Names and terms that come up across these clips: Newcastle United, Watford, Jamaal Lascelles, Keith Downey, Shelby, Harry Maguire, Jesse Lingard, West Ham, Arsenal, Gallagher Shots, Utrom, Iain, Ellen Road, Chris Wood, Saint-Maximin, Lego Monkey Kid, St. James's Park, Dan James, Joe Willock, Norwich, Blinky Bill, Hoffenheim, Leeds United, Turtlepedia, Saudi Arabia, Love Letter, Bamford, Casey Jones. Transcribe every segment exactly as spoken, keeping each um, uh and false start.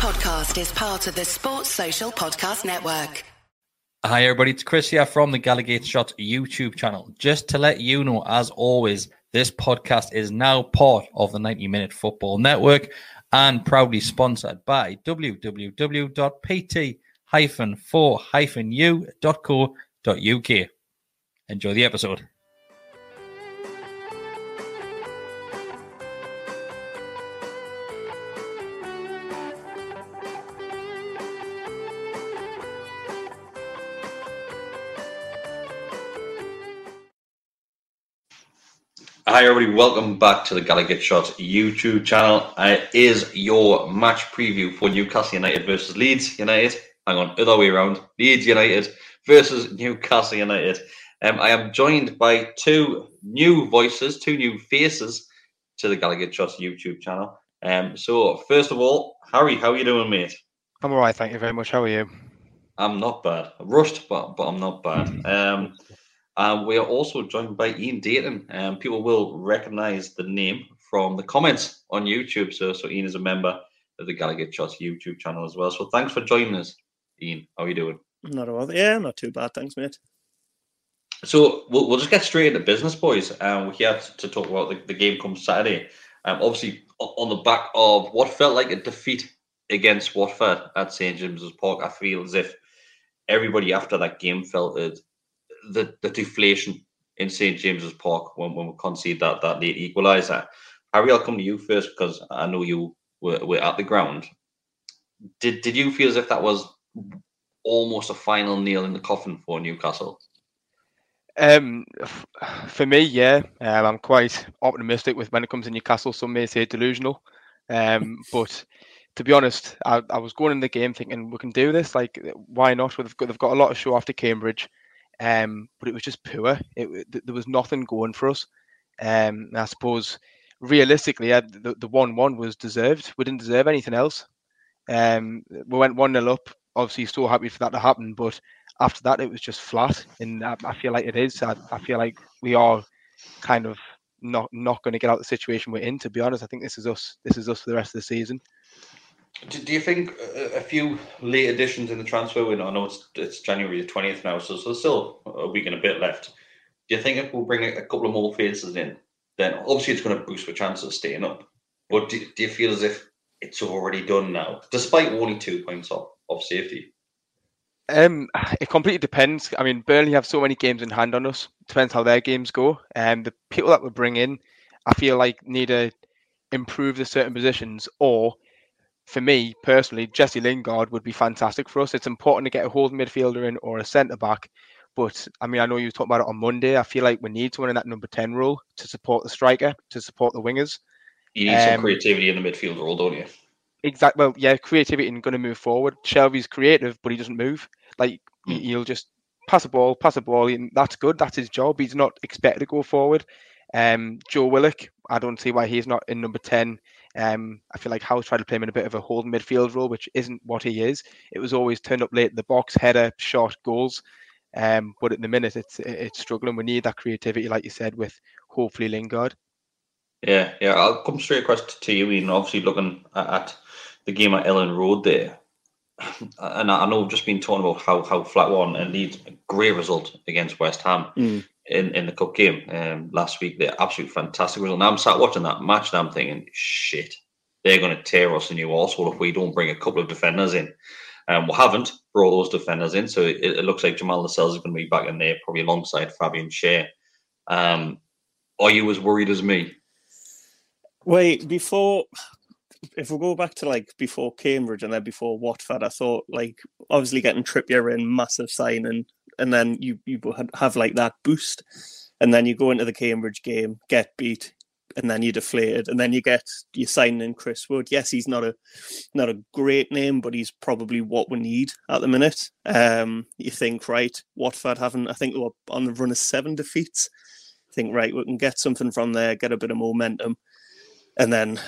podcast is part of the Sports Social Podcast Network. Hi everybody, it's Chris here from the Gallagher Shots YouTube channel. Just to let you know, as always, this podcast is now part of the ninety minute Football Network and proudly sponsored by w w w dot p t dash four dash u dot co dot u k. Enjoy the episode. Hi everybody, welcome back to the Gallagher Shots YouTube channel. It is your match preview for Newcastle United versus Leeds United. Hang on, other way around. Leeds United versus Newcastle United. Um, I am joined by two new voices, two new faces to the Gallagher Shots YouTube channel. Um, so first of all, Harry, how are you doing, mate? I'm all right, thank you very much. How are you? I'm not bad. I'm rushed, but, but I'm not bad. Um, Um, we are also joined by Ian Dayton. Um, people will recognise the name from the comments on YouTube. So, so Ian is a member of the Gallagher Shots YouTube channel as well. So thanks for joining us, Ian. How are you doing? Not a lot. Yeah, not too bad. Thanks, mate. So we'll, we'll just get straight into business, boys. Um, we're here to talk about the, the game come Saturday. Um, obviously, on the back of what felt like a defeat against Watford at Saint James's Park, I feel as if everybody after that game felt it. The, the deflation in Saint James's Park when, when we conceded that, that late equaliser. Harry, I'll come to you first because I know you were, were at the ground. Did did you feel as if that was almost a final nail in the coffin for Newcastle? Um, for me, yeah. Um, I'm quite optimistic with when it comes to Newcastle. Some may say delusional. Um, but to be honest, I, I was going in the game thinking, we can do this. Like, why not? They've got, they've got a lot of show after Cambridge. Um, but it was just poor. It, th- there was nothing going for us. Um, I suppose, realistically, yeah, the the one-one was deserved. We didn't deserve anything else. Um, we went one nil up. Obviously, so happy for that to happen. But after that, it was just flat. And I, I feel like it is. I, I feel like we are kind of not not going to get out of the situation we're in, to be honest. I think this is us. This is us for the rest of the season. Do you think a few late additions in the transfer window? I know it's it's January the twentieth now, so, so there's still a week and a bit left. Do you think if we'll bring a couple of more faces in, then obviously it's going to boost the chances of staying up? Or do, do you feel as if it's already done now, despite only two points off, off safety? Um, it completely depends. I mean, Burnley have so many games in hand on us. It depends how their games go. And um, the people that we bring in, I feel like need to improve the certain positions or... For me, personally, Jesse Lingard would be fantastic for us. It's important to get a holding midfielder in or a centre-back. But, I mean, I know you were talking about it on Monday. I feel like we need someone in that number ten role to support the striker, to support the wingers. You need um, some creativity in the midfield role, don't you? Exactly. Well, yeah, creativity and going to move forward. Shelby's creative, but he doesn't move. Like, mm. he'll just pass a ball, pass a ball. And that's good. That's his job. He's not expected to go forward. Um, Joe Willock, I don't see why he's not in number ten. Um, I feel like Howe's tried to play him in a bit of a holding midfield role, which isn't what he is. It was always turned up late in the box, header, shot, goals. Um, but at the minute, it's it's struggling. We need that creativity, like you said, with hopefully Lingard. Yeah, yeah. I'll come straight across to you, Ian. Obviously, looking at the game at Ellen Road there, and I know we've just been talking about how how flat one and Leeds a great result against West Ham. Mm. In, in the cup game um, last week, they're absolutely fantastic result. Now I'm sat watching that match and I'm thinking, shit, they're going to tear us a new arsehole if we don't bring a couple of defenders in. Um, we haven't brought those defenders in, so it, it looks like Jamaal Lascelles is going to be back in there, probably alongside Fabian Schär. Um, are you as worried as me? Wait, before, if we go back to like before Cambridge and then before Watford, I thought like obviously getting Trippier in, massive signing. And then you, you have like that boost. And then you go into the Cambridge game, get beat, and then you're deflated. And then you get, you sign in Chris Wood. Yes, he's not a not a great name, but he's probably what we need at the minute. Um, you think, right, Watford haven't, I think they were on the run of seven defeats. Think, right, we can get something from there, get a bit of momentum. And then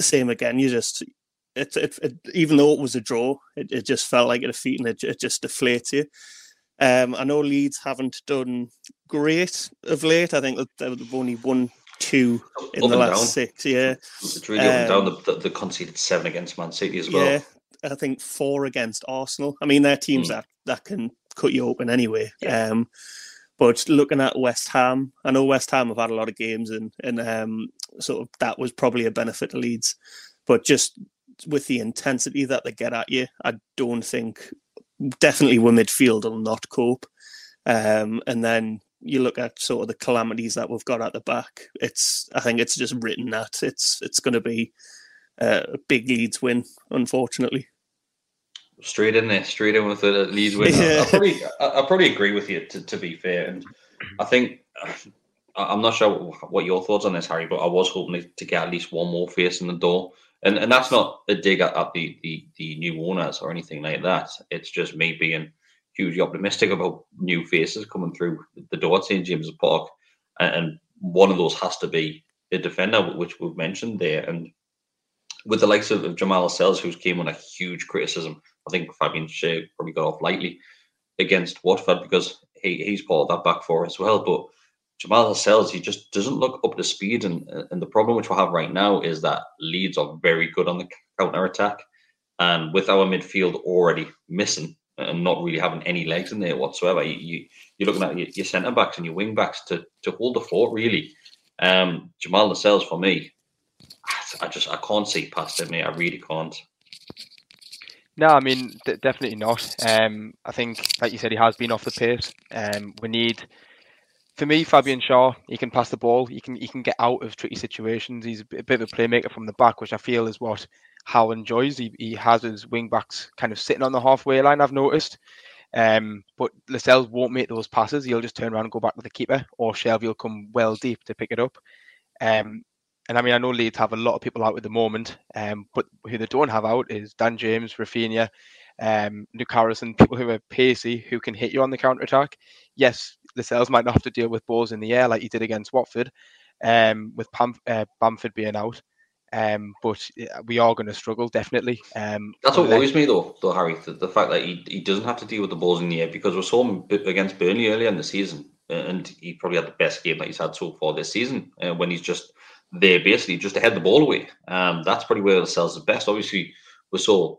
same again, you just, it, it, it even though it was a draw, it, it just felt like a defeat and it, it just deflates you. Um, I know Leeds haven't done great of late. I think they've only won two in up the last down. six. Yeah, it's really um, up and down. They the conceded seven against Man City as well. Yeah, I think four against Arsenal. I mean, they're teams mm. that, that can cut you open anyway. Yeah. Um, but looking at West Ham, I know West Ham have had a lot of games, and and um, sort of that was probably a benefit to Leeds. But just with the intensity that they get at you, I don't think definitely with midfield will not cope. Um, and then you look at sort of the calamities that we've got at the back. It's I think it's just written that it's it's going to be a big Leeds win, unfortunately. Straight in there, straight in with a Leeds win. Yeah. I, I probably, I, I probably agree with you. To, to be fair, and I think I'm not sure what your thoughts on this, Harry, but I was hoping to get at least one more face in the door, and and that's not a dig at, at the, the the new owners or anything like that. It's just me being hugely optimistic about new faces coming through the door at Saint James's Park, and one of those has to be the defender, which we've mentioned there, and with the likes of Jamaal Lascelles, who's came on a huge criticism. I think Fabian Schär probably got off lightly against Watford because he, he's pulled that back for as well. But Jamaal Lascelles, he just doesn't look up to speed. And, and the problem which we have right now is that Leeds are very good on the counter-attack. And with our midfield already missing and not really having any legs in there whatsoever, you, you, you're looking at your, your centre-backs and your wing-backs to, to hold the fort, really. Um, Jamaal Lascelles, for me, I just I can't see past him, mate. I really can't. No, I mean d- definitely not. Um, I think, like you said, he has been off the pace. Um, we need, for me, Fabian Schär. He can pass the ball. He can he can get out of tricky situations. He's a bit of a playmaker from the back, which I feel is what Hal enjoys. He he has his wing backs kind of sitting on the halfway line, I've noticed. Um, but Lascelles won't make those passes. He'll just turn around and go back to the keeper, or Shelby will come well deep to pick it up. Um, And I mean, I know Leeds have a lot of people out at the moment, um, but who they don't have out is Dan James, Rafinha, um, Luke Harrison, people who are pacey, who can hit you on the counter-attack. Yes, Lascelles might not have to deal with balls in the air like he did against Watford, um, with Pam- uh, Bamford being out. Um, but we are going to struggle, definitely. Um, That's what worries me, though, though Harry, the, the fact that he, he doesn't have to deal with the balls in the air, because we saw him against Burnley earlier in the season, and he probably had the best game that he's had so far this season, uh, when he's just... They're basically just to head the ball away. Um, that's probably where Lascelles is best. Obviously, we saw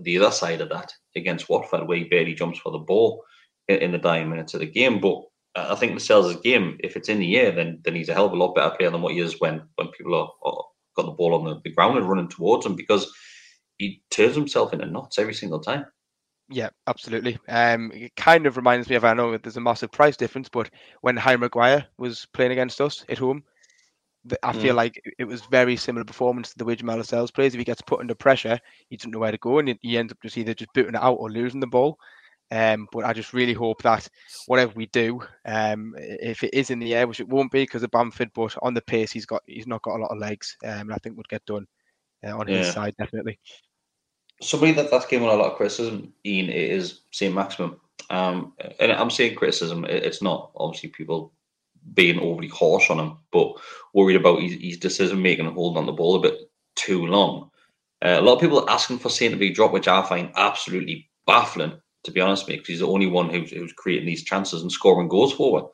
the other side of that against Watford, where he barely jumps for the ball in, in the dying minutes of the game. But I think Lascelles' game, if it's in the air, then then he's a hell of a lot better player than what he is when, when people are, are got the ball on the, the ground and running towards him, because he turns himself into knots every single time. Yeah, absolutely. Um, it kind of reminds me of, I know there's a massive price difference, but when Harry Maguire was playing against us at home, I feel mm. like it was very similar performance to the way Jamaal Lascelles plays. If he gets put under pressure, he doesn't know where to go, and he ends up just either just booting it out or losing the ball. Um, but I just really hope that whatever we do, um, if it is in the air, which it won't be because of Bamford, but on the pace, he's got he's not got a lot of legs, um, and I think would get done uh, on yeah. his side, definitely. Somebody that that's given a lot of criticism, Ian, is Saint-Maximin. Um, and I'm saying criticism, it's not obviously people being overly harsh on him, but worried about his, his decision-making and holding on the ball a bit too long. Uh, a lot of people are asking for Saint to be dropped, which I find absolutely baffling, to be honest, mate, because he's the only one who's, who's creating these chances and scoring goals forward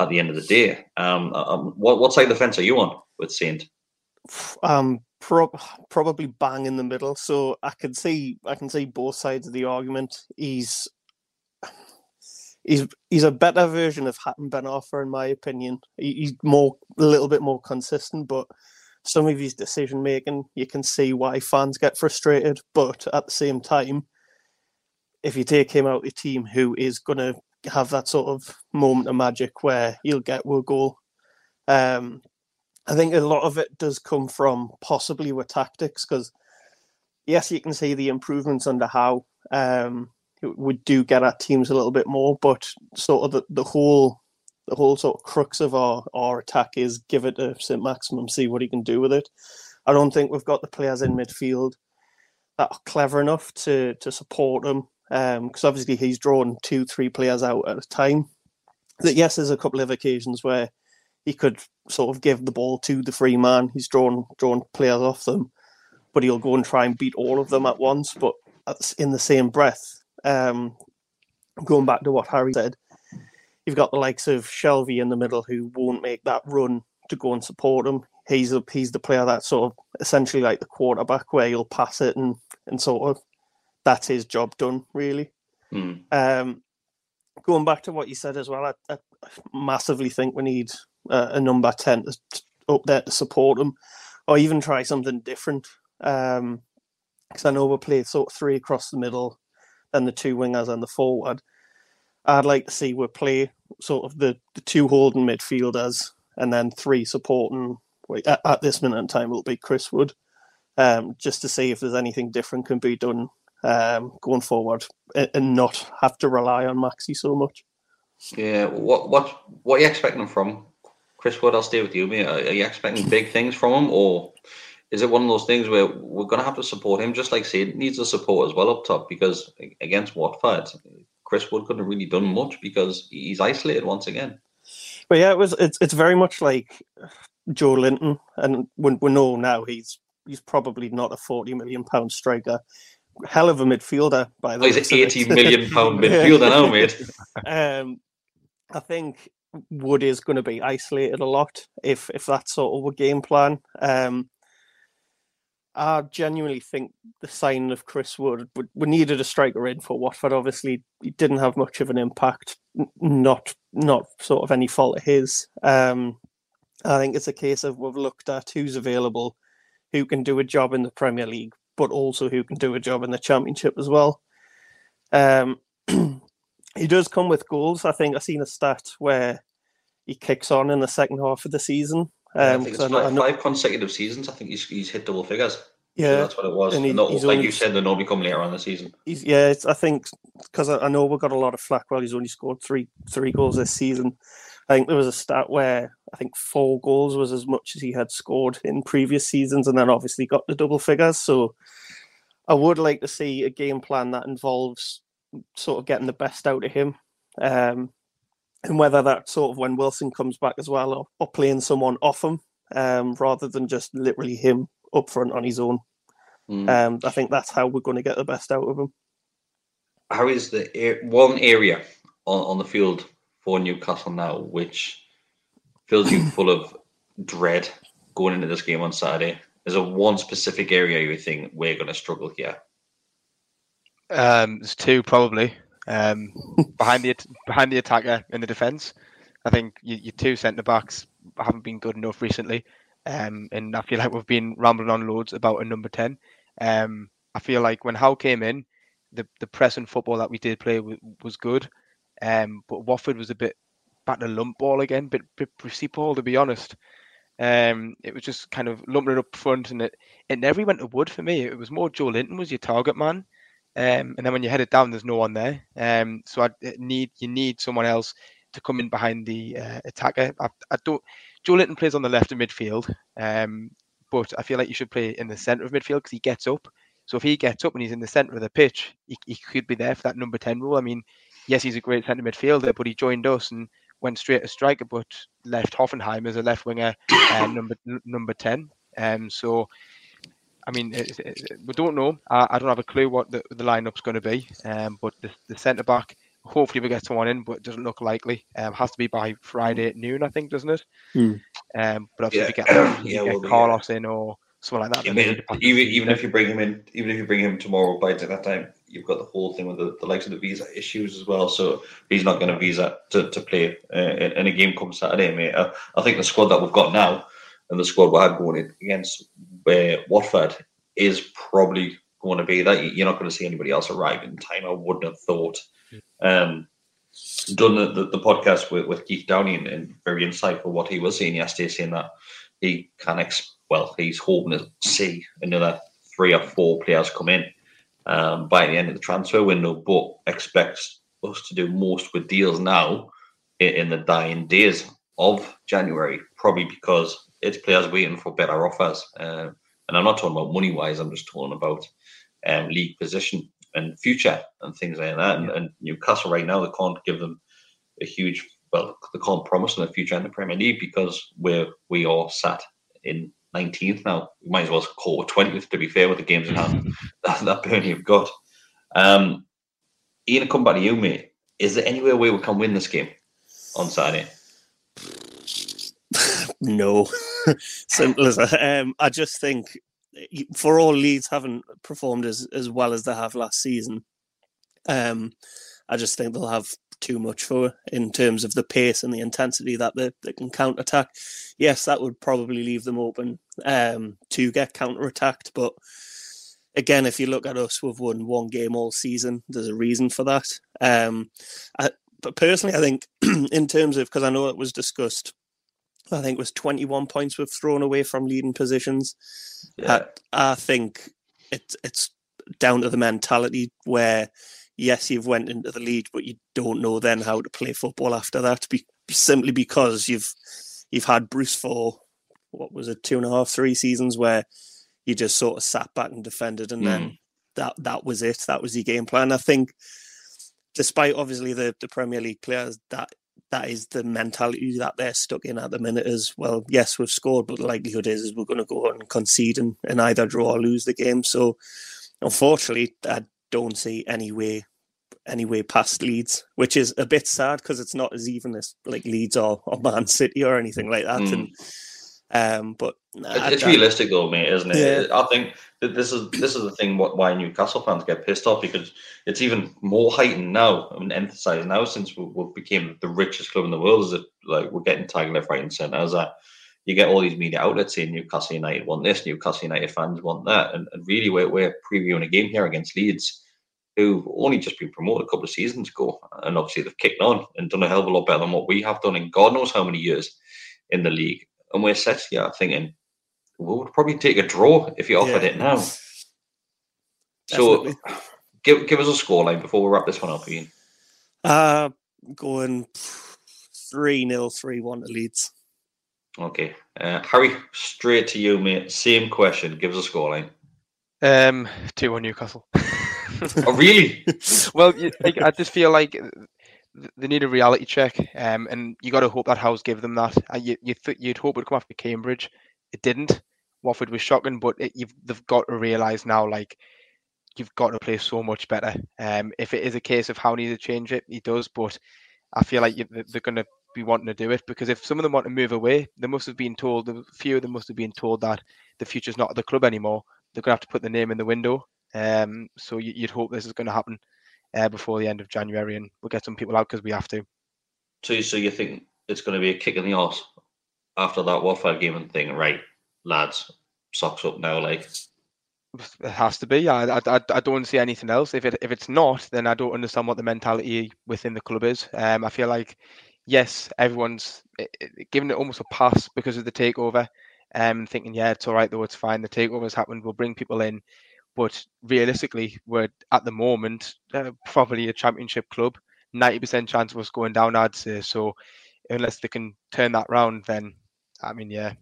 at the end of the day. Um, um, what, what side of the fence are you on with Saint? Um, pro- probably bang in the middle. So I can see, I can see both sides of the argument. He's... He's he's a better version of Hatem Ben Arfa, in my opinion. He, he's more a little bit more consistent, but some of his decision making, you can see why fans get frustrated. But at the same time, if you take him out of the team, who is going to have that sort of moment of magic where he'll get one goal? Um, I think a lot of it does come from possibly with tactics, because yes, you can see the improvements under how. Um, We do get at teams a little bit more, but sort of the, the whole the whole sort of crux of our, our attack is give it to Saint-Maximin, see what he can do with it. I don't think we've got the players in midfield that are clever enough to to support him, because um, obviously he's drawn two, three players out at a time. That yes, there's a couple of occasions where he could sort of give the ball to the free man. He's drawn drawn players off them, but he'll go and try and beat all of them at once. But in the same breath, Um, going back to what Harry said, you've got the likes of Shelby in the middle who won't make that run to go and support him. He's a, he's the player that sort of essentially like the quarterback where you'll pass it and, and sort of that's his job done, really. Mm. Um, going back to what you said as well, I, I massively think we need uh, a number ten to, up there to support him or even try something different. Um, because I know we play sort of three across the middle and the two wingers and the forward. I'd like to see we play sort of the, the two holding midfielders and then three supporting. Wait, at, at this minute in time, it'll be Chris Wood, um, just to see if there's anything different can be done um, going forward and, and not have to rely on Maxi so much. Yeah, what what what are you expecting from Chris Wood? I'll stay with you, mate. Are you expecting big things from him, or is it one of those things where we're going to have to support him, just like Sadie needs the support as well up top? Because against Watford, Chris Wood couldn't have really done much because he's isolated once again. But yeah, it was it's it's very much like Joelinton, and we, we know now he's he's probably not a forty million pound striker. Hell of a midfielder, by the oh, way. He's an eighty million pound midfielder now, mate. Um, I think Wood is going to be isolated a lot if if that's sort of a game plan. Um, I genuinely think the sign of Chris Wood, we, we needed a striker in for Watford. Obviously, he didn't have much of an impact, not not sort of any fault of his. Um, I think it's a case of we've looked at who's available, who can do a job in the Premier League, but also who can do a job in the Championship as well. Um, he does come with goals. I think I've seen a stat where he kicks on in the second half of the season. Um, I think it's I know, five, I know, five consecutive seasons. I think he's he's hit double figures. Yeah, so that's what it was. And he, and that, like only, you said, they'll normally come later on in the season. He's, yeah, it's, I think because I, I know we've got a lot of flack. Well, he's only scored three three goals this season. I think there was a stat where I think four goals was as much as he had scored in previous seasons, and then obviously got the double figures. So I would like to see a game plan that involves sort of getting the best out of him. Um, and whether that's sort of when Wilson comes back as well, or, or playing someone off him um, rather than just literally him up front on his own. Mm. Um, I think that's how we're going to get the best out of him. How is the one area on, on the field for Newcastle now, which fills you full of dread going into this game on Saturday? Is there one specific area you think we're going to struggle here? Um, there's two probably. Um, behind the behind the attacker in the defence, I think your, your two centre backs haven't been good enough recently, um, and I feel like we've been rambling on loads about a number ten. Um, I feel like when Howe came in, the the pressing football that we did play w- was good. Um, but Watford was a bit back to lump ball again, bit bit prissy ball to be honest. Um, it was just kind of lumping it up front, and it it never went to Wood for me. It was more Joelinton was your target man, um, and then when you head it down, there's no one there. Um, so I need you need someone else to come in behind the uh, attacker. I, I don't. Joelinton plays on the left of midfield, um, but I feel like you should play in the centre of midfield because he gets up. So if he gets up and he's in the centre of the pitch, he, he could be there for that number ten role. I mean. Yes, he's a great centre midfielder, but he joined us and went straight to striker, but left Hoffenheim as a left winger, uh, number n- number ten. Um, so, I mean, it, it, it, we don't know. I, I don't have a clue what the, the lineup's going to be. Um, but the, the centre back, hopefully we get someone in, but it doesn't look likely. Um, has to be by Friday at noon, I think, doesn't it? Mm. Um, but obviously, yeah. we get, um, yeah, get well, Carlos yeah. in or something like that. Yeah, mean, even even if you bring him in, even if you bring him tomorrow by that time. You've got the whole thing with the, the likes of the visa issues as well. So he's not going to visa to, to play uh, in, in a game come Saturday, mate. I, I think the squad that we've got now and the squad we're going against uh, Watford is probably going to be that. You're not going to see anybody else arrive in time, I wouldn't have thought. Um, done the, the, the podcast with, with Keith Downey and, and very insightful what he was saying yesterday, saying that he can, ex- well, he's hoping to see another three or four players come in. Um, by the end of the transfer window, but expects us to do most with deals now in, in the dying days of January, probably because it's players waiting for better offers. Uh, and I'm not talking about money-wise, I'm just talking about um, league position and future and things like that. And, and Newcastle right now, they can't give them a huge, well, they can't promise them a future in the Premier League because we're, we are sat in nineteenth now. We might as well call twentieth to be fair with the games in hand that, that Burnley have got. Um, Ian, come back to you, mate. Is there anywhere where we can win this game on Saturday? No. Simple as that. Um, I just think, for all Leeds haven't performed as, as well as they have last season, um, I just think they'll have too much for it in terms of the pace and the intensity that they, they can counter-attack. Yes, that would probably leave them open um, to get counter-attacked, but again, if you look at us, we've won one game all season. There's a reason for that. Um, I, but personally, I think in terms of, because I know it was discussed, I think it was twenty-one points we've thrown away from leading positions. Yeah. I, I think it, it's down to the mentality where, yes, you've went into the lead, but you don't know then how to play football after that, be, simply because you've you've had Bruce for, what was it, two and a half, three seasons where you just sort of sat back and defended, and mm. then that that was it. That was your game plan. I think, despite obviously the, the Premier League players, that that is the mentality that they're stuck in at the minute as well. Yes, we've scored, but the likelihood is, is we're going to go and concede and, and either draw or lose the game. So, unfortunately, I don't see any way, any way past Leeds, which is a bit sad because it's not as even as like Leeds or, or Man City or anything like that. Mm. And um, but it's, it's realistic though, mate, isn't it? Yeah. I think that this is this is the thing what why Newcastle fans get pissed off, because it's even more heightened now and emphasised now since we, we became the richest club in the world. Is it like we're getting tagged left, right, and centre? Is that you get all these media outlets saying Newcastle United want this, Newcastle United fans want that, and, and really we're we're previewing a game here against Leeds, who've only just been promoted a couple of seasons ago, and obviously they've kicked on and done a hell of a lot better than what we have done in God knows how many years in the league. And we're set here thinking, we would probably take a draw if you offered yeah. it now. Definitely. So give give us a scoreline before we wrap this one up, Ian. Uh, going three nil, three one to Leeds. Okay. Uh, Harry, straight to you, mate. Same question. Give us a scoreline. Um, two one Newcastle. Oh, really? Well, you, like, I just feel like they need a reality check, um, and you got to hope that Howe's give them that. Uh, you, you th- you'd hope it would come after Cambridge. It didn't. Watford was shocking, but it, you've, they've got to realise now, like, you've got to play so much better. Um, if it is a case of Howe needs to change it, he does, but I feel like you, they're going to be wanting to do it, because if some of them want to move away, they must have been told, a few of them must have been told that the future's not at the club anymore. They're going to have to put the name in the window. Um, so you, you'd hope this is going to happen uh, before the end of January, and we'll get some people out because we have to. So, so you think it's going to be a kick in the arse after that Watford game and thing, right, lads, socks up now, like? It has to be. I, I, I don't see anything else. If it if it's not, then I don't understand what the mentality within the club is. Um, I feel like, yes, everyone's giving it almost a pass because of the takeover, um, thinking, yeah, it's all right, though, it's fine. The takeover's happened. We'll bring people in. But realistically, we're at the moment uh, probably a championship club. ninety percent chance of us going down, I'd say. So unless they can turn that round, then, I mean, yeah,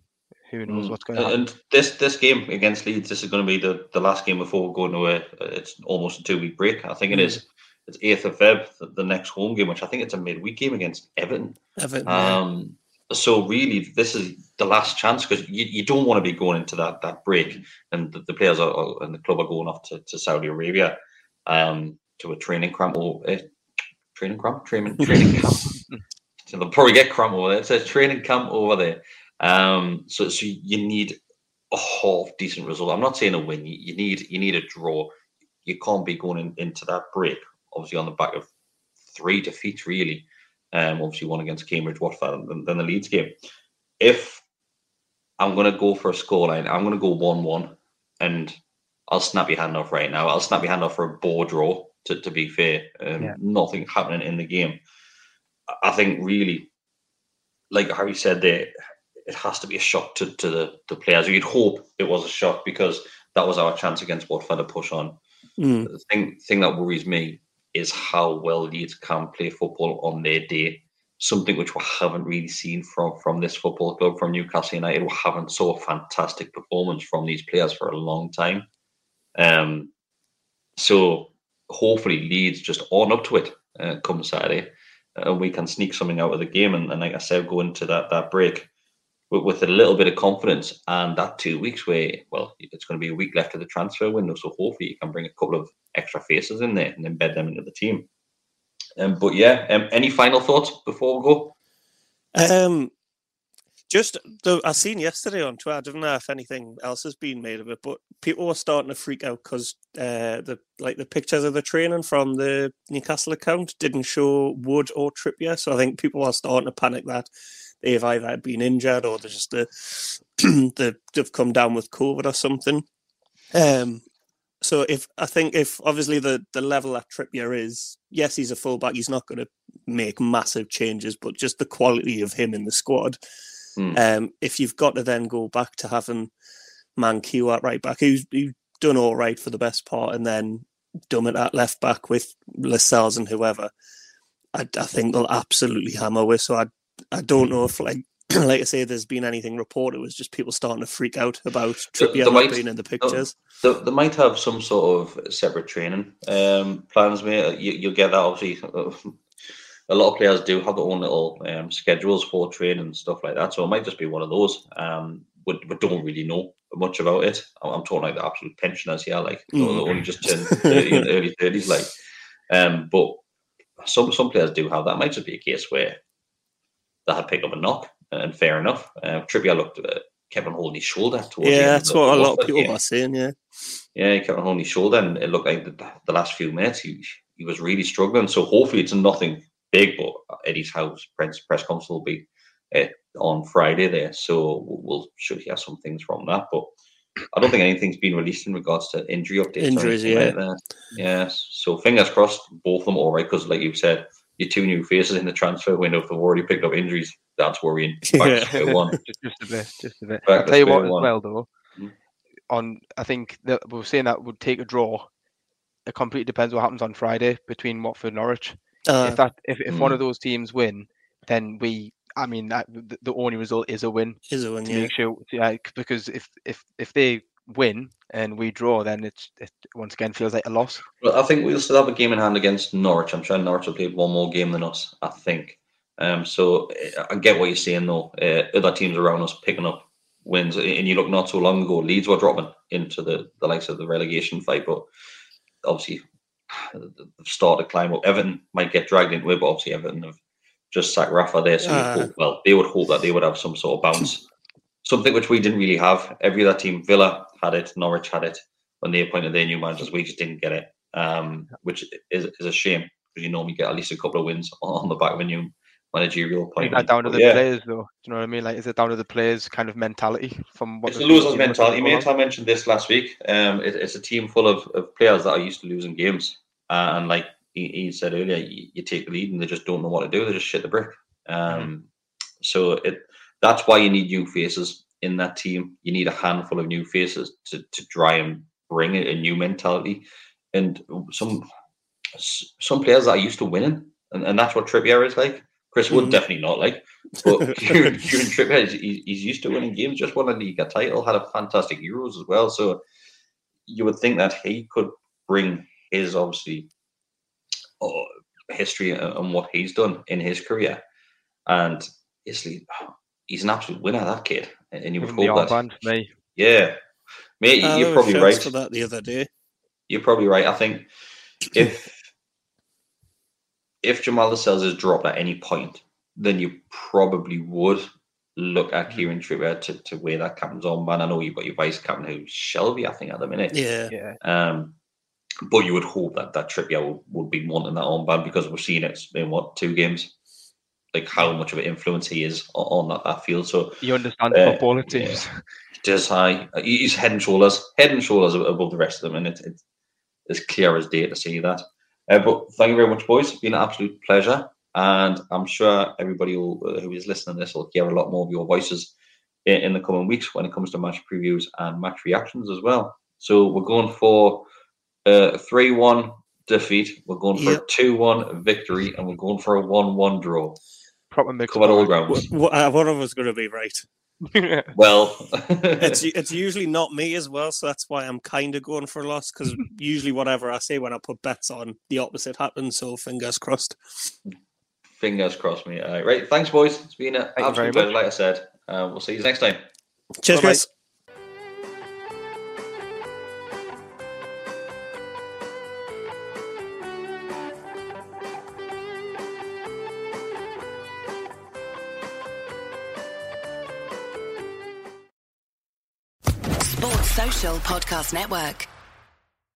who knows mm. what's going to happen. And this, this game against Leeds, this is going to be the, the last game before going to a, it's almost a two-week break. I think mm. it is. It's eighth of February, the next home game, which I think it's a midweek game against Everton. Everton, um, yeah. So really, this is the last chance, because you, you don't want to be going into that that break, and the, the players are, are, and the club are going off to, to Saudi Arabia um, to a training camp or uh, training camp, training training camp. So they'll probably get cramp over there. It's a training camp over there. Um, so so you need a half decent result. I'm not saying a win. You, you need you need a draw. You can't be going in, into that break obviously on the back of three defeats really. Um, obviously one against Cambridge, Watford, and then the Leeds game. If I'm going to go for a scoreline, I'm going to go one one, and I'll snap your hand off right now. I'll snap your hand off for a ball draw, to, to be fair. Um, yeah. Nothing happening in the game. I think really, like Harry said there, it has to be a shock to, to the, the players. You'd hope it was a shock, because that was our chance against Watford to push on. Mm. The thing, thing that worries me is how well Leeds can play football on their day, something which we haven't really seen from, from this football club, from Newcastle United. We haven't saw a fantastic performance from these players for a long time. Um, so hopefully Leeds just on up to it uh, come Saturday, and uh, we can sneak something out of the game. And, and like I said, go into that, that break with, with a little bit of confidence, and that two weeks where, well, it's going to be a week left of the transfer window, so hopefully you can bring a couple of extra faces in there and embed them into the team. Um, but yeah, um, any final thoughts before we go? Um, Just, the, I seen yesterday on Twitter, I don't know if anything else has been made of it, but people were starting to freak out because uh, the like the pictures of the training from the Newcastle account didn't show Wood or Trippier, so I think people are starting to panic that they've either been injured or they're just the, the, they've come down with COVID or something. Um, so if I think if obviously the, the level that Trippier is, yes, he's a fullback, he's not going to make massive changes, but just the quality of him in the squad. Mm. Um, if you've got to then go back to having Mankiw at right back, who's, who's done all right for the best part, and then dumb it at left back with Lascelles and whoever, I, I think they'll absolutely hammer with. So I, I don't know if, like, like I say, there's been anything reported. It was just people starting to freak out about Trippier the, the not being in the pictures. They, they might have some sort of separate training um, plans, mate. You, you'll get that, obviously. A lot of players do have their own little um, schedules for training and stuff like that. So it might just be one of those. Um, we, we don't really know much about it. I'm talking like the absolute pensioners here, like mm. they're only just turned thirty in the early thirties. Like, um, but some some players do have that. It might just be a case where they had picked up a knock, and fair enough. Uh, Trippier looked uh, kept on holding his shoulder towards. Yeah, that's what a lot of people are saying. Yeah, yeah, he kept on holding his shoulder, and it looked like the, the last few minutes he he was really struggling. So hopefully it's nothing big, but Eddie's house press press conference will be uh, on Friday there, so we'll, we'll should hear some things from that. But I don't think anything's been released in regards to injury updates. Injuries, yeah, like that. Yeah. So fingers crossed, both of them all right, because like you've said, your two new faces in the transfer window, if they've already picked up injuries, that's worrying. Back to square one. just, just a bit, just a bit. Back I'll tell you what, one. As well though, mm-hmm. on I think that we were saying that would take a draw. It completely depends what happens on Friday between Watford and Norwich. Uh, if that if, if mm. one of those teams win, then we I mean that the, the only result is a win. Is a win to yeah. Make sure, yeah, because if if if they win and we draw, then it's it once again feels like a loss. Well, I think we'll still have a game in hand against Norwich. I'm sure Norwich will play one more game than us. I think. Um. So I get what you're saying though. Uh, other teams around us picking up wins, and you look not so long ago, Leeds were dropping into the the likes of the relegation fight, but obviously they've started to climb up. Everton might get dragged into it, but obviously Everton have just sacked Rafa there, so uh, hope, well, they would hope that they would have some sort of bounce, something which we didn't really have. Every other team, Villa had it, Norwich had it when they appointed their new managers. We just didn't get it, um, which is, is a shame, because you normally get at least a couple of wins on the back of a new managerial appointment. Is that down to the yeah. players though? Do you know what I mean? Like, is it down to the players' kind of mentality? From what it's the losers' mentality, mate. I mentioned this last week. Um, it, it's a team full of, of players that are used to losing games. Uh, and like he, he said earlier, you, you take the lead and they just don't know what to do. They just shit the brick. Um, mm. So it that's why you need new faces in that team. You need a handful of new faces to, to try and bring a new mentality. And some some players that are used to winning. And, and that's what Trippier is like. Chris Wood, mm-hmm. definitely not like, but Kieran, Kieran Trippier, he's, he's used to winning games, just won a league title, had a fantastic Euros as well. So you would think that he could bring his, obviously, oh, history and what he's done in his career. And obviously, he's an absolute winner, that kid. And you would hope that. Me. Yeah. Mate, I you're probably right. For that the other day. You're probably right. I think if. If Jamaal Lascelles is dropped at any point, then you probably would look at Kieran Trippier to, to wear that captain's armband. I know you've got your vice captain, who's Shelby, I think, at the minute. Yeah. yeah. Um, but you would hope that, that Trippier would, would be wanting that armband, because we've seen it in, what, two games? Like, how much of an influence he is on that, that field. So you understand uh, footballer teams. Just high. He's head and shoulders. Head and shoulders above the rest of them, and it, it's as clear as day to see that. Uh, but thank you very much, boys. It's been an absolute pleasure. And I'm sure everybody will, uh, who is listening to this will hear a lot more of your voices in, in the coming weeks when it comes to match previews and match reactions as well. So we're going for a three one defeat. We're going for yep. a two one victory. And we're going for a one one draw. Proper mix. Come on, all rounds. One of us is going to be right. Well, it's it's usually not me as well, so that's why I'm kind of going for a loss, because usually whatever I say when I put bets on, the opposite happens. So fingers crossed. Fingers crossed, mate. All right, right. Thanks, boys. It's been an absolute pleasure. Like I said, uh, we'll see you next time. Cheers, guys. Social Podcast Network.